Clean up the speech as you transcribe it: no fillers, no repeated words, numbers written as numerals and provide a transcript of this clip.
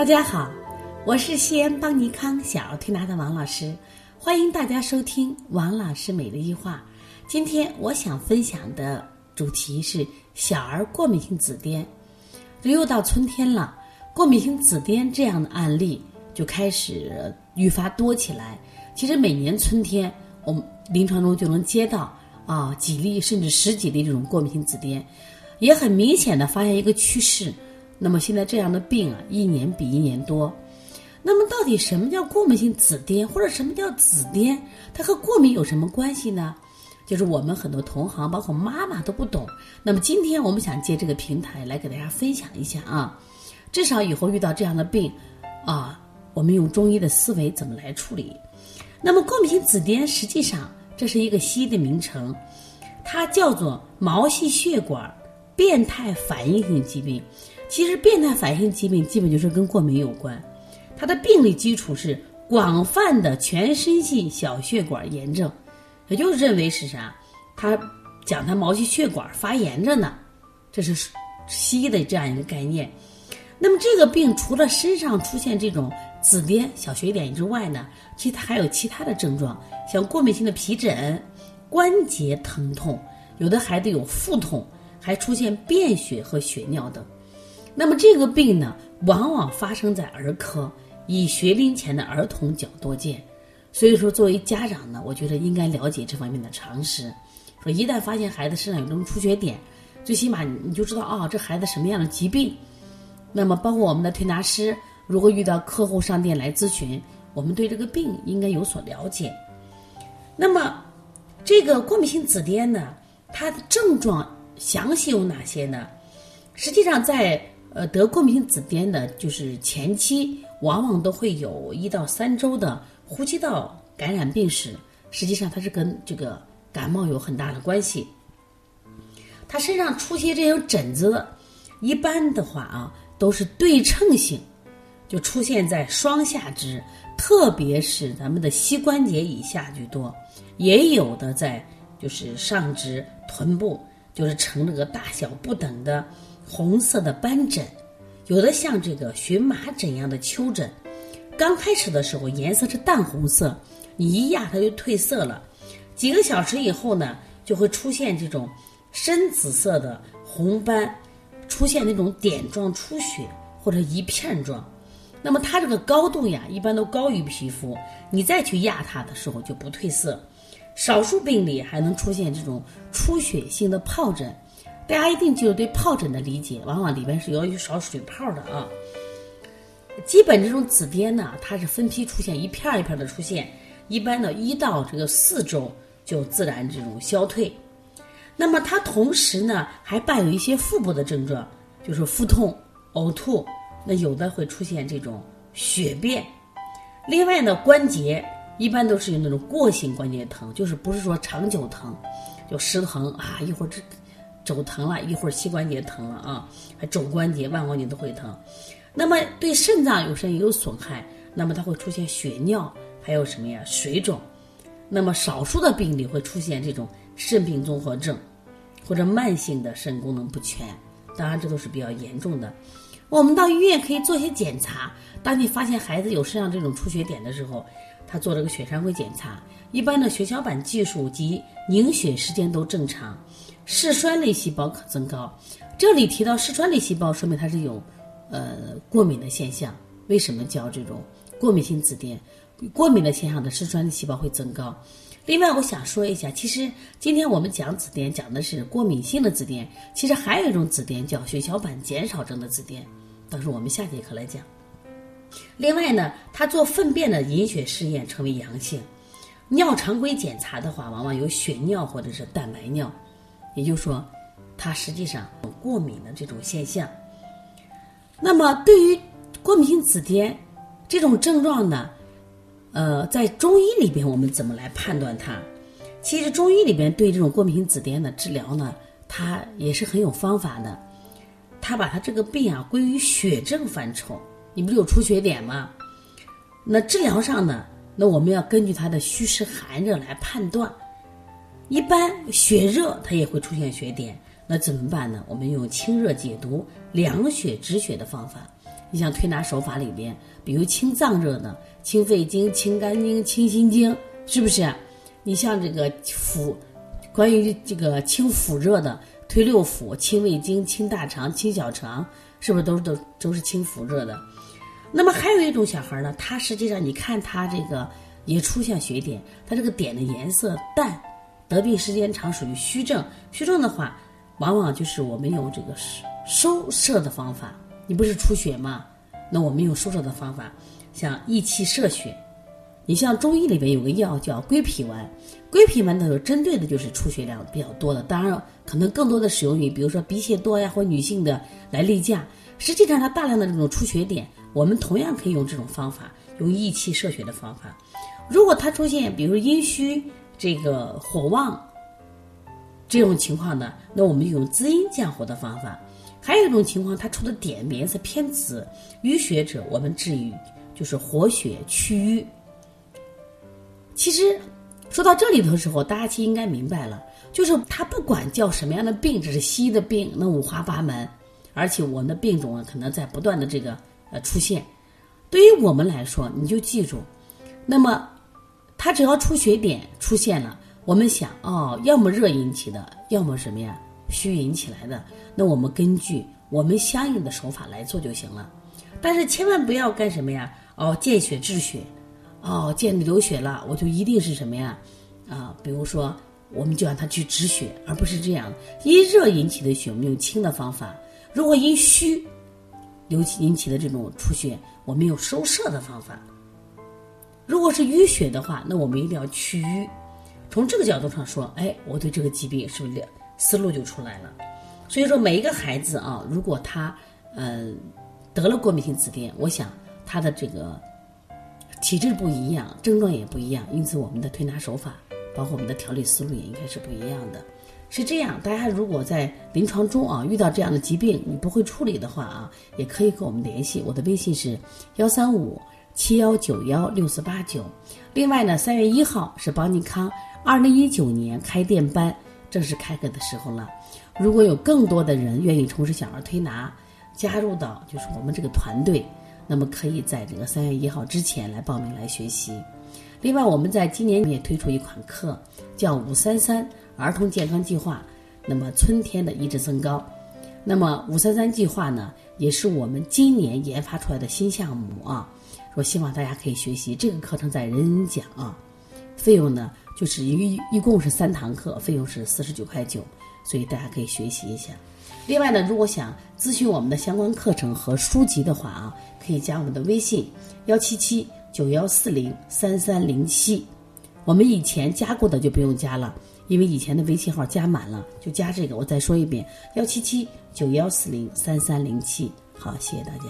大家好，我是西安邦尼康小儿推拿的王老师，欢迎大家收听王老师每日一话。今天我想分享的主题是小儿过敏性紫癜。又到春天了，过敏性紫癜这样的案例就开始愈发多起来。其实每年春天我们临床中就能接到几例甚至十几例这种过敏性紫癜，也很明显的发现一个趋势。那么现在这样的病一年比一年多。那么到底什么叫过敏性紫癜，或者什么叫紫癜？它和过敏有什么关系呢？就是我们很多同行，包括妈妈都不懂。那么今天我们想借这个平台来给大家分享一下至少以后遇到这样的病我们用中医的思维怎么来处理。那么过敏性紫癜实际上这是一个西医的名称，它叫做毛细血管变态反应性疾病。其实变态反应性疾病基本就是跟过敏有关，它的病理基础是广泛的全身性小血管炎症，也就是认为是啥，它讲它毛细血管发炎着呢，这是西医的这样一个概念。那么这个病除了身上出现这种紫癜、小血点之外呢，其实它还有其他的症状，像过敏性的皮疹、关节疼痛，有的孩子有腹痛，还出现便血和血尿等。那么这个病呢，往往发生在儿科，以学龄前的儿童较多见。所以说作为家长呢，我觉得应该了解这方面的常识，说一旦发现孩子身上有这种出血点，最起码你就知道这孩子什么样的疾病。那么包括我们的推拿师，如果遇到客户上店来咨询，我们对这个病应该有所了解。那么这个过敏性紫癜呢，它的症状详细有哪些呢？实际上在得过敏性紫癜的就是前期往往都会有1到3周的呼吸道感染病史，实际上它是跟这个感冒有很大的关系。它身上出现这种疹子，一般的话都是对称性，就出现在双下肢，特别是咱们的膝关节以下居多，也有的在就是上肢、臀部，就是呈这个大小不等的红色的斑疹，有的像这个荨麻疹一样的丘疹，刚开始的时候颜色是淡红色，你一压它就褪色了，几个小时以后呢，就会出现这种深紫色的红斑，出现那种点状出血或者一片状。那么它这个高度一般都高于皮肤，你再去压它的时候就不褪色。少数病例还能出现这种出血性的疱疹，大家一定就有对疱疹的理解，往往里边是由于少水泡的基本这种紫癜呢，它是分批出现，一片一片的出现，一般的1到4周就自然这种消退。那么它同时呢还伴有一些腹部的症状，就是腹痛、呕吐，那有的会出现这种血便。另外呢，关节一般都是有那种过性关节疼，就是不是说长久疼，就失衡一会儿这肘疼了，一会儿膝关节疼了肘关节、腕关节都会疼。那么对肾脏有损害，那么它会出现血尿，还有什么水肿。那么少数的病例会出现这种肾病综合症，或者慢性的肾功能不全，当然这都是比较严重的。我们到医院可以做些检查，当你发现孩子有身上这种出血点的时候，他做了个血常规检查，一般的血小板计数及凝血时间都正常，嗜酸类细胞可增高。这里提到嗜酸类细胞，说明它是有过敏的现象。为什么叫这种过敏性紫癜？过敏的现象的嗜酸类细胞会增高。另外我想说一下，其实今天我们讲紫癜讲的是过敏性的紫癜，其实还有一种紫癜叫血小板减少症的紫癜，但是我们下节课来讲。另外呢，他做粪便的饮血试验成为阳性，尿常规检查的话往往有血尿或者是蛋白尿，也就是说它实际上有过敏的这种现象。那么对于过敏性紫癜这种症状呢，在中医里边我们怎么来判断它？其实中医里边对这种过敏性紫癜的治疗呢，它也是很有方法的。它把它这个病归于血症范畴，你不是有出血点吗？那治疗上呢，那我们要根据它的虚实寒热来判断。一般血热它也会出现血点，那怎么办呢？我们用清热解毒、凉血止血的方法，你像推拿手法里边，比如清脏热呢，清肺经、清肝经、清心经，是不是啊？你像这个腑，关于这个清腑热的，推六腑、清胃经、清大肠、清小肠，是不是都是清腑热的？那么还有一种小孩呢，他实际上你看他这个也出现血点，他这个点的颜色淡，得病时间长属于虚症。虚症的话，往往就是我们用这个收摄的方法。你不是出血吗？那我们用收摄的方法，像益气摄血。你像中医里边有个药叫归脾丸，归脾丸它有针对的就是出血量比较多的，当然可能更多的使用于比如说鼻血多呀，或女性的来例假。实际上它大量的这种出血点，我们同样可以用这种方法，用益气摄血的方法。如果它出现比如阴虚、这个火旺这种情况呢，那我们就用滋阴降火的方法。还有一种情况，它出的点颜色偏紫淤血者，我们治愈就是活血祛瘀。其实说到这里的时候，大家其实应该明白了，就是它不管叫什么样的病，这是西医的病，那五花八门，而且我们的病种可能在不断的这个出现。对于我们来说，你就记住，那么它只要出血点出现了，我们想要么热引起的，要么什么呀虚引起来的，那我们根据我们相应的手法来做就行了。但是千万不要干什么呀见血治血，见流血了我就一定是什么呀比如说我们就让它去止血，而不是这样。因热引起的血我们用清的方法，如果因虚引起的这种出血，我们用收摄的方法。如果是淤血的话，那我们一定要祛瘀。从这个角度上说，我对这个疾病是不是思路就出来了？所以说每一个孩子如果他得了过敏性紫癜，我想他的这个体质不一样，症状也不一样，因此我们的推拿手法包括我们的调理思路也应该是不一样的。是这样，大家如果在临床中遇到这样的疾病你不会处理的话也可以跟我们联系。我的微信是13571916489。另外呢，3月1号是邦尼康2019年开店班正式开课的时候了。如果有更多的人愿意从事小儿推拿，加入到就是我们这个团队，那么可以在这个3月1号之前来报名来学习。另外，我们在今年也推出一款课，叫533儿童健康计划，那么春天的意志增高。那么533计划呢，也是我们今年研发出来的新项目我希望大家可以学习这个课程，在人人讲费用呢就是一共是3堂课，费用是49.9，所以大家可以学习一下。另外呢，如果想咨询我们的相关课程和书籍的话可以加我们的微信17791403307。我们以前加过的就不用加了，因为以前的微信号加满了，就加这个。我再说一遍，17791403307。好，谢谢大家。